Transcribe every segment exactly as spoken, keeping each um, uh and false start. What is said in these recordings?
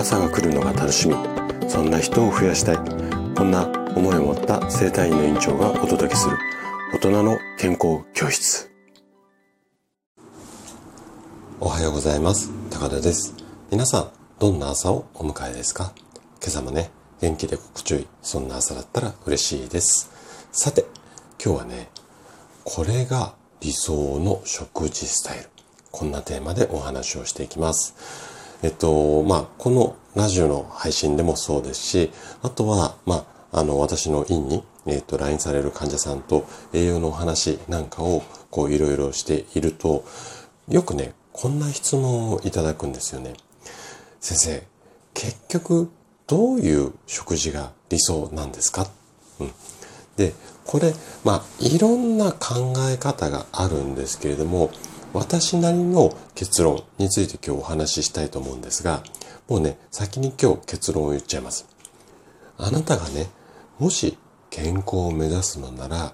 朝が来るのが楽しみ、そんな人を増やしたい、こんな思いを持った生体院の院長がお届けする大人の健康教室。おはようございます。高田です。皆さんどんな朝をお迎えですか？今朝もね、元気で心地よい、そんな朝だったら嬉しいです。さて今日はね、これが理想の食事スタイル、こんなテーマでお話をしていきます。えっとまあこのラジオの配信でもそうですし、あとはまああの私の院にえっと来院される患者さんと栄養のお話なんかをこういろいろしていると、よくねこんな質問をいただくんですよね。先生、結局どういう食事が理想なんですか？うん。で、これまあいろんな考え方があるんですけれども、私なりの結論について今日お話ししたいと思うんですが、もうね、先に今日結論を言っちゃいます。あなたがね、もし健康を目指すのなら、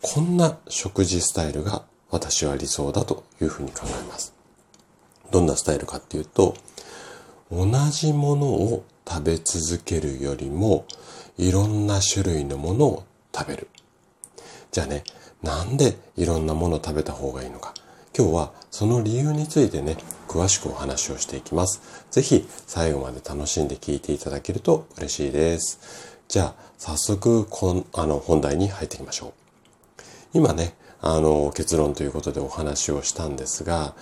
こんな食事スタイルが私は理想だというふうに考えます。どんなスタイルかっていうと、同じものを食べ続けるよりも、いろんな種類のものを食べる。じゃあね、なんでいろんなものを食べた方がいいのか。今日はその理由についてね、詳しくお話をしていきます。ぜひ最後まで楽しんで聞いていただけると嬉しいです。じゃあ早速こんあの本題に入っていきましょう。今ね、あの結論ということでお話をしたんですが、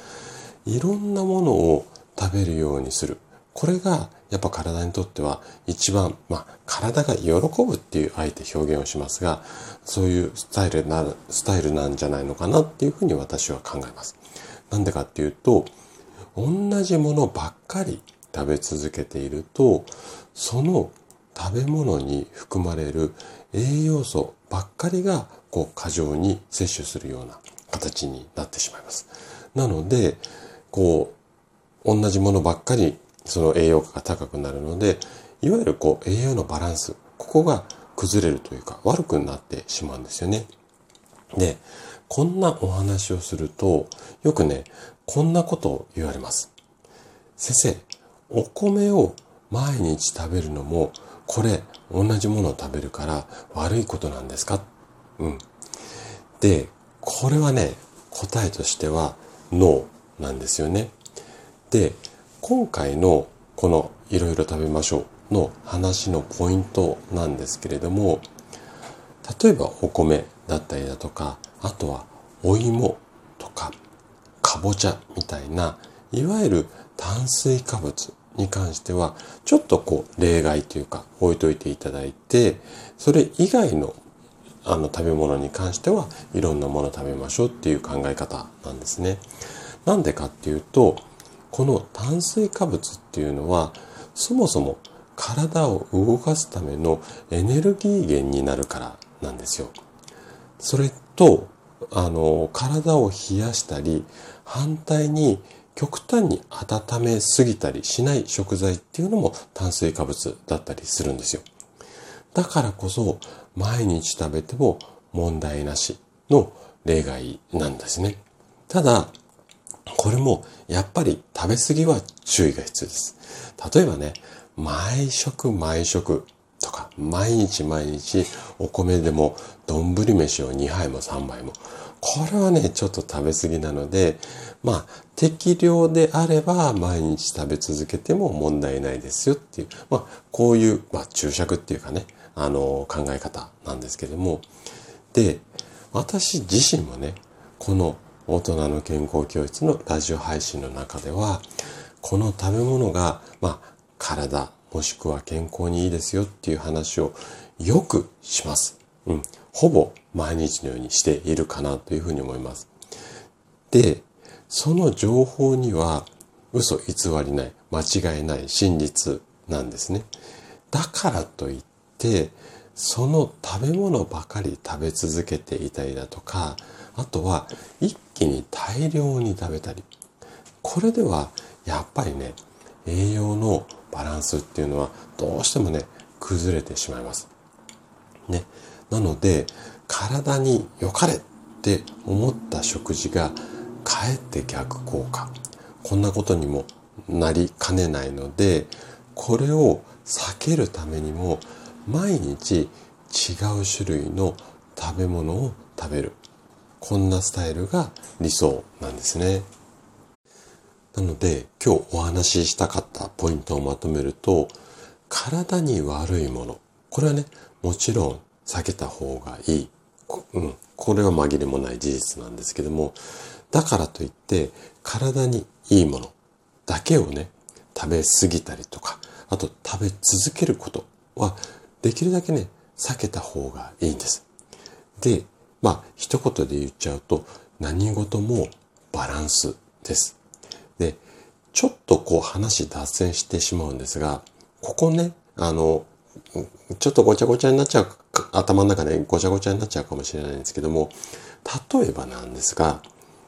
いろんなものを食べるようにする。これがやっぱ体にとっては一番、まあ体が喜ぶっていうあえて表現をしますが、そういうスタイルな、スタイルなんじゃないのかなっていうふうに私は考えます。なんでかっていうと、同じものばっかり食べ続けていると、その食べ物に含まれる栄養素ばっかりがこう過剰に摂取するような形になってしまいます。なので、こう同じものばっかりその栄養価が高くなるので、いわゆるこう栄養のバランス、ここが崩れるというか悪くなってしまうんですよね。で、こんなお話をするとよくね、こんなことを言われます。先生、お米を毎日食べるのもこれ同じものを食べるから悪いことなんですか？うん。で、これはね、答えとしてはノーなんですよね。で、今回のこのいろいろ食べましょうの話のポイントなんですけれども、例えばお米だったりだとか、あとはお芋とかかぼちゃみたいな、いわゆる炭水化物に関してはちょっとこう例外というか置いといていただいて、それ以外のあの食べ物に関してはいろんなもの食べましょうっていう考え方なんですね。なんでかっていうと、この炭水化物っていうのはそもそも体を動かすためのエネルギー源になるからなんですよ。それとあの体を冷やしたり、反対に極端に温めすぎたりしない食材っていうのも炭水化物だったりするんですよ。だからこそ毎日食べても問題なしの例外なんですね。ただこれもやっぱり食べ過ぎは注意が必要です。例えばね、毎食毎食とか毎日毎日お米でも丼飯をにはいもさんばいも、これはねちょっと食べ過ぎなので、まあ適量であれば毎日食べ続けても問題ないですよっていう、まあこういう、まあ、注釈っていうかね、あの考え方なんですけれども、で私自身もね、この大人の健康教室のラジオ配信の中では、この食べ物がまあ体もしくは健康にいいですよっていう話をよくします。うん、ほぼ毎日のようにしているかなというふうに思います。で、その情報には嘘偽りない、間違いない真実なんですね。だからといって、その食べ物ばかり食べ続けていたりだとか、あとは一気に大量に食べたり、これではやっぱりね、栄養のバランスっていうのはどうしてもね崩れてしまいますね。なので体に良かれって思った食事がかえって逆効果、こんなことにもなりかねないので、これを避けるためにも毎日違う種類の食べ物を食べる、こんなスタイルが理想なんですね。なので今日お話ししたかったポイントをまとめると、体に悪いもの、これはねもちろん避けた方がいい、こ、うん、これは紛れもない事実なんですけども、だからといって体にいいものだけをね食べ過ぎたりとか、あと食べ続けることはできるだけね避けた方がいいんです。で、まあ一言で言っちゃうと何事もバランスです。で、ちょっとこう話脱線してしまうんですが、ここね、あのちょっとごちゃごちゃになっちゃう、頭の中で、ね、ごちゃごちゃになっちゃうかもしれないんですけども、例えばなんですが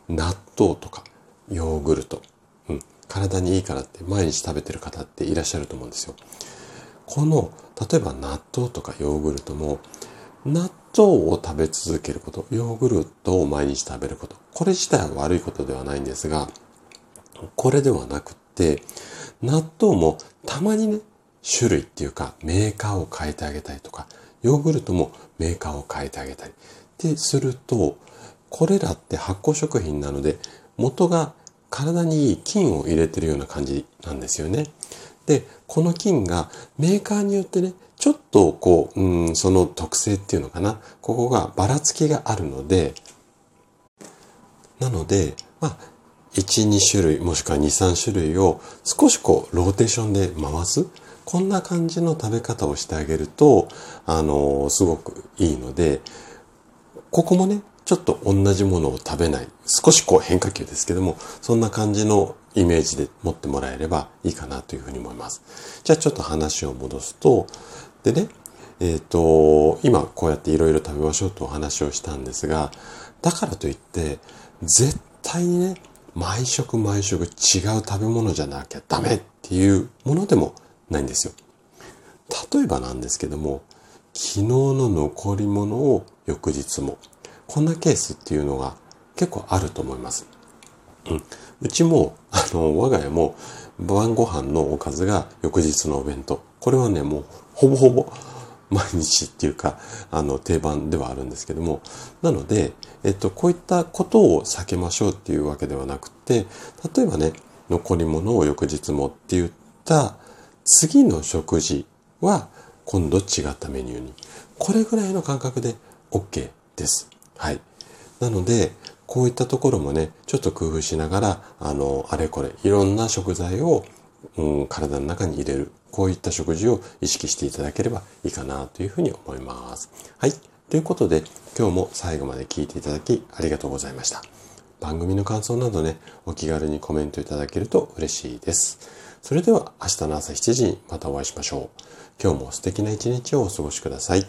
納豆とかヨーグルト、うん、体にいいからって毎日食べてる方っていらっしゃると思うんですよ。この例えば納豆とかヨーグルトも、納豆を食べ続けること、ヨーグルトを毎日食べること、これ自体は悪いことではないんですが、これではなくって納豆もたまにね種類っていうかメーカーを変えてあげたりとか、ヨーグルトもメーカーを変えてあげたりですると、これらって発酵食品なので元が体にいい菌を入れてるような感じなんですよね。で、この菌がメーカーによってねちょっとこう、うーん、その特性っていうのかな、ここがばらつきがあるので、なのでまあいち、に種類もしくはに、さん種類を少しこうローテーションで回す、こんな感じの食べ方をしてあげると、あのー、すごくいいので、ここもねちょっと同じものを食べない、少しこう変化球ですけども、そんな感じのイメージで持ってもらえればいいかなというふうに思います。じゃあちょっと話を戻すと、でね、えっと今こうやっていろいろ食べましょうとお話をしたんですが、だからといって絶対にね毎食毎食違う食べ物じゃなきゃダメっていうものでもないんですよ。例えばなんですけども、昨日の残り物を翌日も、こんなケースっていうのが結構あると思います。うん、うちもあの我が家も晩ご飯のおかずが翌日のお弁当、これはねもうほぼほぼ毎日っていうかあの定番ではあるんですけども、なので、えっと、こういったことを避けましょうっていうわけではなくて、例えばね残り物を翌日もって言った次の食事は今度違ったメニューに、これぐらいの感覚で OK です。はい、なのでこういったところもねちょっと工夫しながら、あのあれこれいろんな食材を、うん、体の中に入れる、こういった食事を意識していただければいいかなというふうに思います。はい。ということで、今日も最後まで聞いていただきありがとうございました。番組の感想などね、お気軽にコメントいただけると嬉しいです。それでは明日の朝しちじにまたお会いしましょう。今日も素敵な一日をお過ごしください。